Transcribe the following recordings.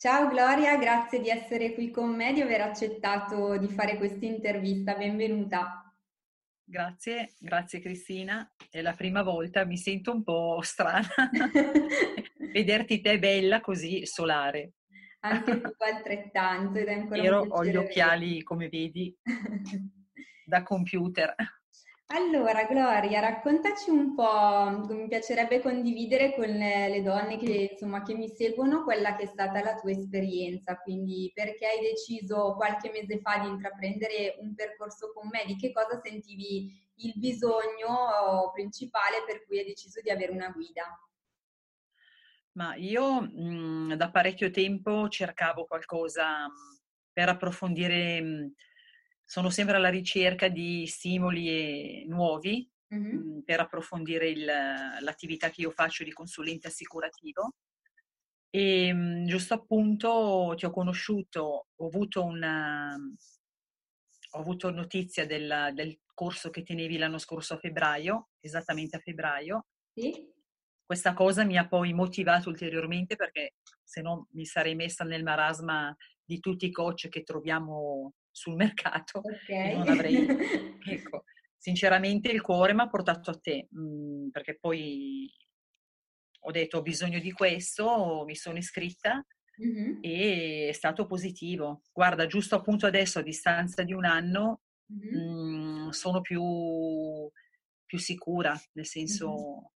Ciao Gloria, grazie di essere qui con me, di aver accettato di fare questa intervista, benvenuta. Grazie, grazie Cristina, è la prima volta, mi sento un po' strana vederti te bella così solare. Anche tu altrettanto. Ed è ancora ho gli occhiali come vedi da computer. Allora Gloria, raccontaci un po', mi piacerebbe condividere con le donne che, insomma, che mi seguono quella che è stata la tua esperienza, quindi perché hai deciso qualche mese fa di intraprendere un percorso con me, di che cosa sentivi il bisogno principale per cui hai deciso di avere una guida? Ma io da parecchio tempo cercavo qualcosa per approfondire, sono sempre alla ricerca di stimoli nuovi per approfondire l'attività che io faccio di consulente assicurativo e giusto appunto ti ho conosciuto, ho avuto notizia del corso che tenevi l'anno scorso a febbraio, esattamente a febbraio. Sì. Questa cosa mi ha poi motivato ulteriormente perché se no mi sarei messa nel marasma di tutti i coach che troviamo sul mercato. Okay. E non avrei, ecco, sinceramente il cuore mi ha portato a te, perché poi ho detto ho bisogno di questo, mi sono iscritta e è stato positivo. Guarda, giusto appunto adesso a distanza di un anno sono più sicura, nel senso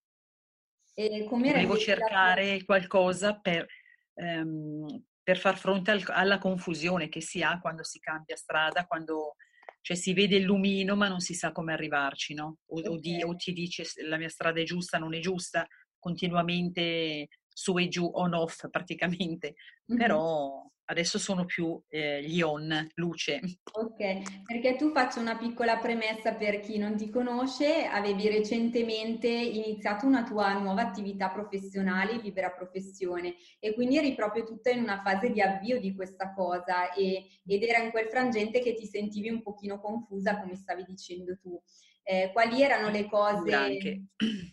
devo cercare qualcosa per far fronte alla confusione che si ha quando si cambia strada, quando cioè, si vede il lumino ma non si sa come arrivarci, no? O ti dice la mia strada è giusta, non è giusta, continuamente su e giù, on off praticamente, però adesso sono più gli on, luce. Ok, perché tu faccio una piccola premessa per chi non ti conosce, avevi recentemente iniziato una tua nuova attività professionale, libera professione, e quindi eri proprio tutta in una fase di avvio di questa cosa ed era in quel frangente che ti sentivi un pochino confusa, come stavi dicendo tu. Quali erano le cose... Anche.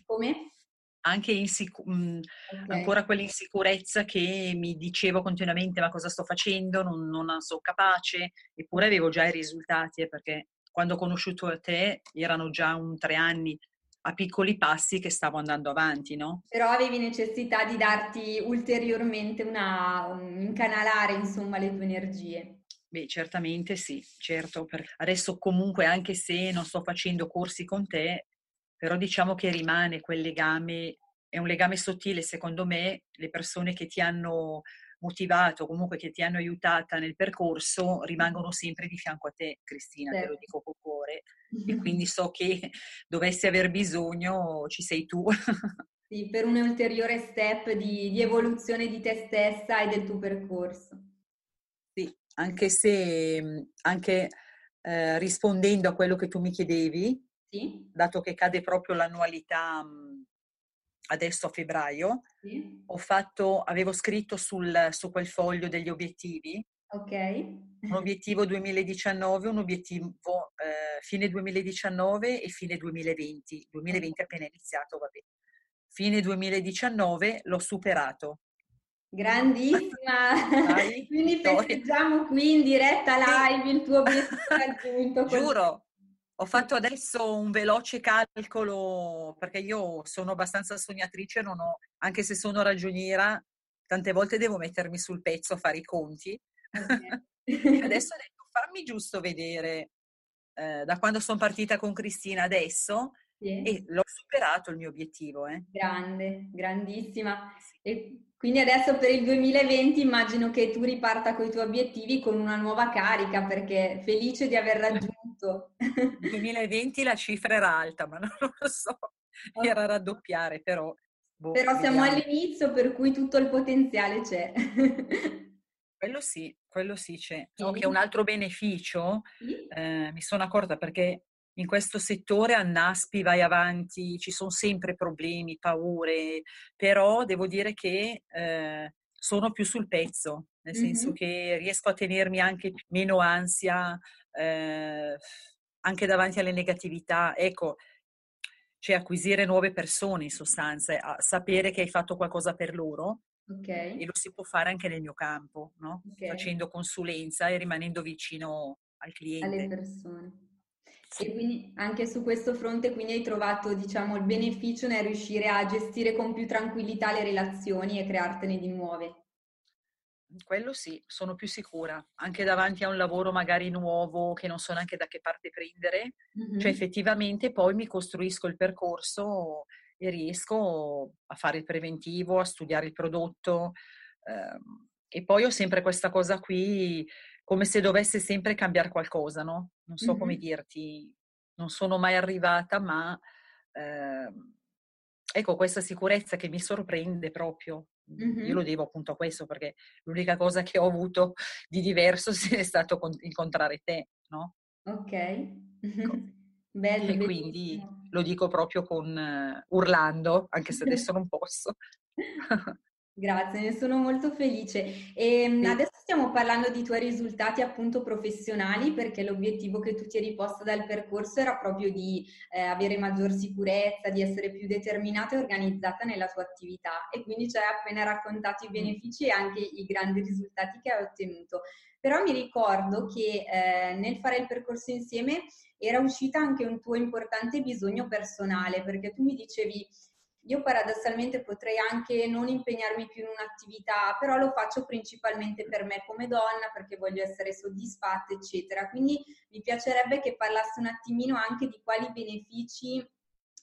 Come? Anche ancora quell'insicurezza che mi dicevo continuamente ma cosa sto facendo, non sono capace, eppure avevo già i risultati perché quando ho conosciuto te erano già 3 anni a piccoli passi che stavo andando avanti, no? Però avevi necessità di darti ulteriormente incanalare insomma le tue energie. Beh, certamente sì, certo, adesso comunque anche se non sto facendo corsi con te, però diciamo che rimane quel legame, è un legame sottile secondo me, le persone che ti hanno motivato, comunque che ti hanno aiutata nel percorso, rimangono sempre di fianco a te, Cristina, certo. Te lo dico col cuore, e quindi so che dovessi aver bisogno ci sei tu. Sì, per un ulteriore step di evoluzione di te stessa e del tuo percorso. Sì, anche se, rispondendo a quello che tu mi chiedevi, sì. Dato che cade proprio l'annualità adesso a febbraio, sì. Avevo scritto su quel foglio degli obiettivi, un obiettivo 2019, un obiettivo fine 2019 e fine 2020, 2020 appena iniziato, vabbè. Fine 2019 l'ho superato. Grandissima! Dai, quindi festeggiamo qui in diretta live il tuo obiettivo raggiunto. Giuro! Ho fatto adesso un veloce calcolo, perché io sono abbastanza sognatrice, anche se sono ragioniera, tante volte devo mettermi sul pezzo a fare i conti. Okay. Adesso ho detto, fammi giusto vedere da quando sono partita con Cristina adesso, yeah. E l'ho superato il mio obiettivo. Grande, grandissima. Sì. E quindi adesso per il 2020 immagino che tu riparta con i tuoi obiettivi con una nuova carica, perché felice di aver raggiunto. Nel 2020 la cifra era alta, ma non lo so, era raddoppiare, però... Boh, però siamo all'inizio, per cui tutto il potenziale c'è. Quello sì c'è. Sì. Che è un altro beneficio, sì. Mi sono accorta perché in questo settore annaspi, vai avanti, ci sono sempre problemi, paure, però devo dire che sono più sul pezzo, nel senso che riesco a tenermi anche meno ansia, anche davanti alle negatività, ecco, cioè acquisire nuove persone in sostanza, sapere che hai fatto qualcosa per loro Okay. E lo si può fare anche nel mio campo, no? Okay. Facendo consulenza e rimanendo vicino al cliente. Alle persone. Sì. E quindi anche su questo fronte quindi hai trovato, diciamo, il beneficio nel riuscire a gestire con più tranquillità le relazioni e creartene di nuove. Quello sì, sono più sicura, anche davanti a un lavoro magari nuovo che non so neanche da che parte prendere, mm-hmm. Cioè effettivamente poi mi costruisco il percorso e riesco a fare il preventivo, a studiare il prodotto e poi ho sempre questa cosa qui, come se dovesse sempre cambiare qualcosa, no? Non so mm-hmm. come dirti, non sono mai arrivata, ma ecco questa sicurezza che mi sorprende proprio. Mm-hmm. Io lo devo appunto a questo, perché l'unica cosa che ho avuto di diverso è stato incontrare te, no? Ok. Ecco. Bello. E quindi bellissimo. Lo dico proprio urlando, anche se adesso non posso. Grazie, ne sono molto felice. E adesso stiamo parlando di tuoi risultati appunto professionali, perché l'obiettivo che tu ti eri posta dal percorso era proprio di avere maggior sicurezza, di essere più determinata e organizzata nella tua attività, e quindi ci hai appena raccontato i benefici e anche i grandi risultati che hai ottenuto. Però mi ricordo che nel fare il percorso insieme era uscita anche un tuo importante bisogno personale, perché tu mi dicevi: io paradossalmente potrei anche non impegnarmi più in un'attività, però lo faccio principalmente per me come donna, perché voglio essere soddisfatta, eccetera. Quindi mi piacerebbe che parlassi un attimino anche di quali benefici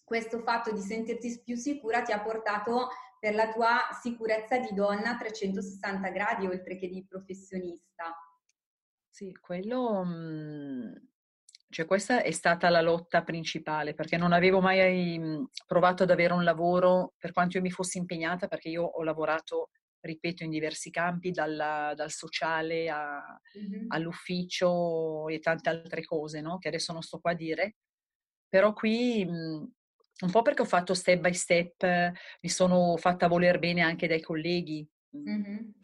questo fatto di sentirti più sicura ti ha portato per la tua sicurezza di donna a 360 gradi, oltre che di professionista. Sì, quello... Cioè questa è stata la lotta principale, perché non avevo mai provato ad avere un lavoro per quanto io mi fossi impegnata, perché io ho lavorato, ripeto, in diversi campi, dal sociale all'ufficio e tante altre cose, no? Che adesso non sto qua a dire. Però qui, un po' perché ho fatto step by step, mi sono fatta voler bene anche dai colleghi,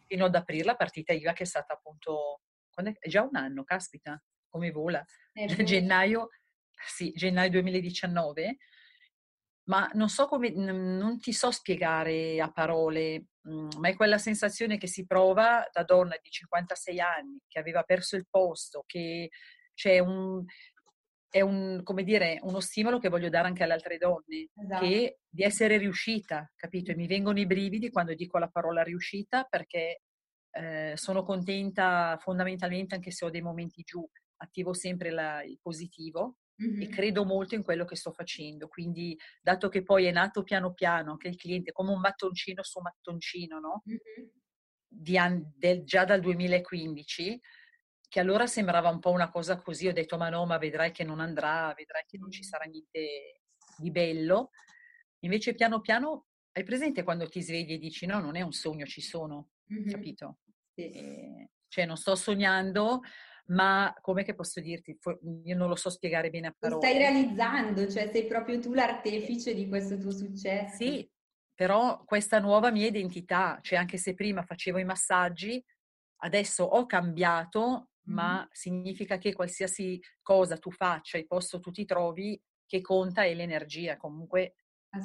fino ad aprire la partita IVA, che è stata appunto... È già un anno, caspita! Come vola, gennaio 2019, ma non so come, non ti so spiegare a parole, ma è quella sensazione che si prova da donna di 56 anni, che aveva perso il posto, che c'è come dire, uno stimolo che voglio dare anche alle altre donne, esatto. Che di essere riuscita, capito? E mi vengono i brividi quando dico la parola riuscita, perché sono contenta fondamentalmente anche se ho dei momenti giù, attivo sempre il positivo e credo molto in quello che sto facendo, quindi dato che poi è nato piano piano anche il cliente come un mattoncino su mattoncino, no? Già dal 2015, che allora sembrava un po' una cosa così, ho detto ma vedrai che non andrà, vedrai che non ci sarà niente di bello, invece piano piano hai presente quando ti svegli e dici no, non è un sogno, ci sono, capito? Sì. Cioè non sto sognando, ma come che posso dirti? Io non lo so spiegare bene a parole. Lo stai realizzando, cioè sei proprio tu l'artefice di questo tuo successo. Sì, però questa nuova mia identità, cioè anche se prima facevo i massaggi, adesso ho cambiato, ma significa che qualsiasi cosa tu faccia, il posto tu ti trovi, che conta è l'energia comunque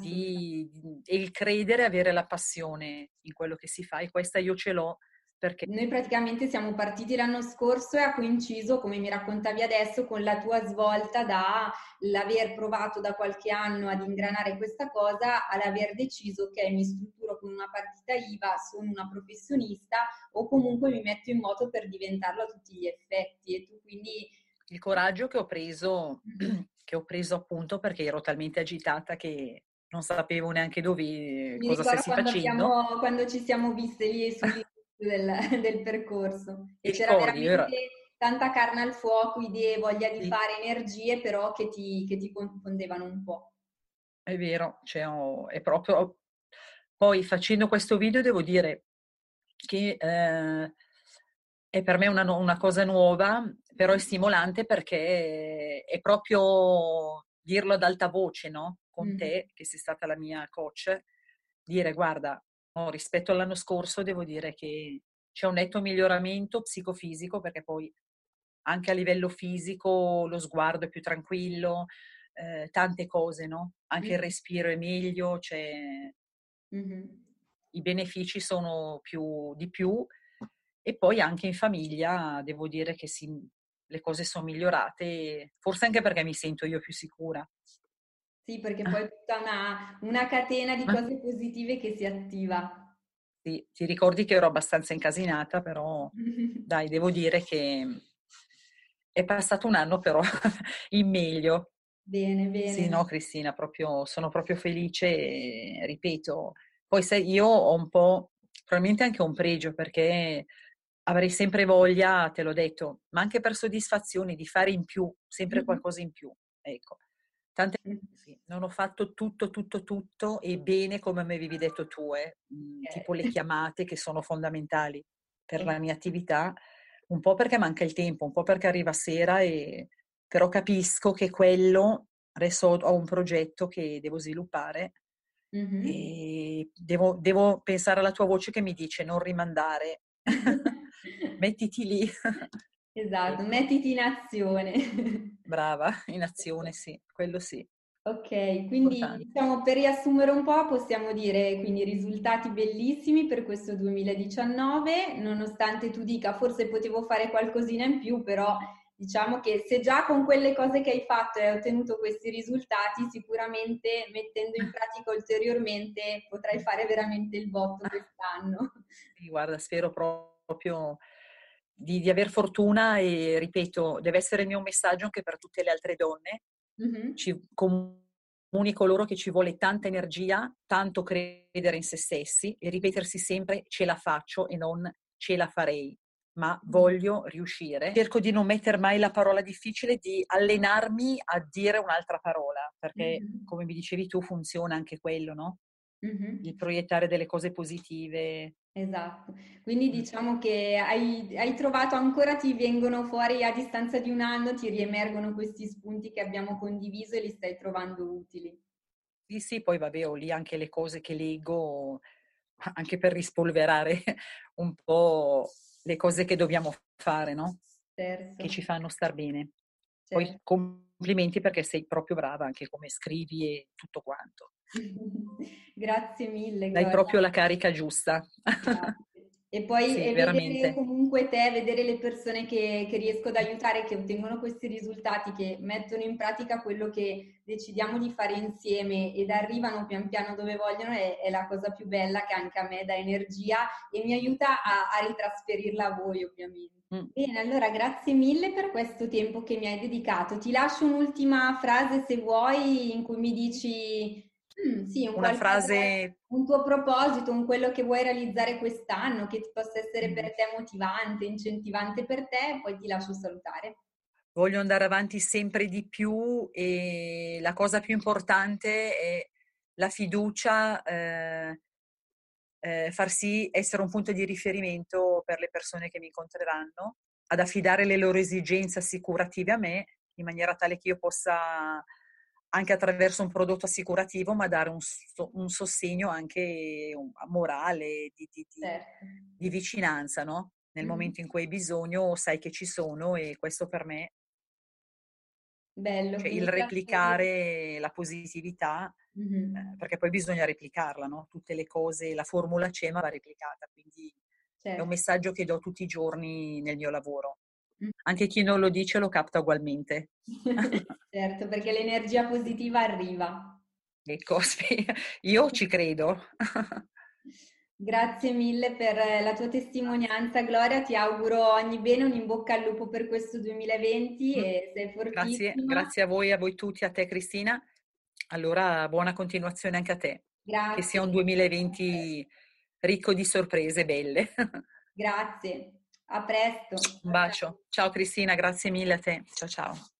e il credere, avere la passione in quello che si fa, e questa io ce l'ho. Perché noi praticamente siamo partiti l'anno scorso e ha coinciso, come mi raccontavi adesso, con la tua svolta dall'aver provato da qualche anno ad ingranare questa cosa all'aver deciso che mi strutturo con una partita IVA, sono una professionista o comunque mi metto in moto per diventarlo a tutti gli effetti. E tu quindi... Il coraggio che ho preso appunto perché ero talmente agitata che... non sapevo neanche dove, cosa stessi facendo. Quando ci siamo viste lì del percorso. E c'era veramente tanta carne al fuoco, idee, voglia di fare, energie, però che ti confondevano un po'. È vero, cioè, è proprio... Poi facendo questo video devo dire che è per me una cosa nuova, però è stimolante perché è proprio... dirlo ad alta voce, no? Con te, che sei stata la mia coach, dire guarda, no, rispetto all'anno scorso devo dire che c'è un netto miglioramento psicofisico, perché poi anche a livello fisico lo sguardo è più tranquillo, tante cose, no? Anche il respiro è meglio, cioè... i benefici sono di più, e poi anche in famiglia devo dire che le cose sono migliorate, forse anche perché mi sento io più sicura. Sì, perché poi è tutta una catena di cose positive che si attiva. Sì, ti ricordi che ero abbastanza incasinata, però dai, devo dire che è passato un anno però in meglio. Bene, bene. Sì, no Cristina, sono proprio felice, e, ripeto, poi se io ho un po', probabilmente anche un pregio, perché avrei sempre voglia, te l'ho detto, ma anche per soddisfazione di fare in più, sempre qualcosa in più, ecco. Tante sì, non ho fatto tutto e bene come mi avevi detto tu, tipo le chiamate che sono fondamentali per la mia attività, un po' perché manca il tempo, un po' perché arriva sera, però capisco che quello, adesso ho un progetto che devo sviluppare, e devo pensare alla tua voce che mi dice non rimandare, mettiti lì. Esatto, mettiti in azione. Brava, in azione sì, quello sì. Ok, quindi diciamo, per riassumere un po' possiamo dire quindi risultati bellissimi per questo 2019, nonostante tu dica forse potevo fare qualcosina in più, però diciamo che se già con quelle cose che hai fatto hai ottenuto questi risultati, sicuramente mettendo in pratica ulteriormente potrai fare veramente il botto quest'anno. Sì, guarda, spero proprio di aver fortuna, e ripeto, deve essere il mio messaggio anche per tutte le altre donne, ci comunico loro che ci vuole tanta energia, tanto credere in se stessi e ripetersi sempre ce la faccio e non ce la farei, ma voglio riuscire. Cerco di non mettere mai la parola difficile, di allenarmi a dire un'altra parola, perché come mi dicevi tu funziona anche quello, no? Di proiettare delle cose positive. Esatto, quindi diciamo che hai trovato, ancora ti vengono fuori a distanza di un anno, ti riemergono questi spunti che abbiamo condiviso e li stai trovando utili. Sì, sì, poi vabbè, ho lì anche le cose che leggo, anche per rispolverare un po' le cose che dobbiamo fare, no? Certo. Che ci fanno star bene. Certo. Poi complimenti perché sei proprio brava anche come scrivi e tutto quanto. Grazie mille, Gloria. Dai proprio la carica giusta. Grazie. E poi sì, vedere comunque te, vedere le persone che riesco ad aiutare, che ottengono questi risultati, che mettono in pratica quello che decidiamo di fare insieme ed arrivano pian piano dove vogliono, è la cosa più bella, che anche a me dà energia e mi aiuta a ritrasferirla a voi ovviamente. Bene, allora grazie mille per questo tempo che mi hai dedicato. Ti lascio un'ultima frase, se vuoi, in cui mi dici un tuo proposito, un quello che vuoi realizzare quest'anno, che possa essere per te motivante, incentivante per te, poi ti lascio salutare. Voglio andare avanti sempre di più e la cosa più importante è la fiducia, far sì essere un punto di riferimento per le persone che mi incontreranno, ad affidare le loro esigenze assicurative a me, in maniera tale che io possa, anche attraverso un prodotto assicurativo, ma dare un sostegno anche morale, di vicinanza, no? Nel momento in cui hai bisogno sai che ci sono, e questo per me, bello, cioè il replicare la positività, perché poi bisogna replicarla, no? Tutte le cose, la formula c'è ma va replicata, quindi certo. È un messaggio che do tutti i giorni nel mio lavoro. Anche chi non lo dice lo capta ugualmente. Certo, perché l'energia positiva arriva. Ecco, io ci credo. Grazie mille per la tua testimonianza, Gloria. Ti auguro ogni bene, un in bocca al lupo per questo 2020 e sei fortissima. Grazie a voi tutti, a te Cristina. Allora, buona continuazione anche a te. Grazie. Che sia un 2020 ricco di sorprese belle. Grazie. A presto. Un bacio. Ciao Cristina, grazie mille a te. Ciao ciao.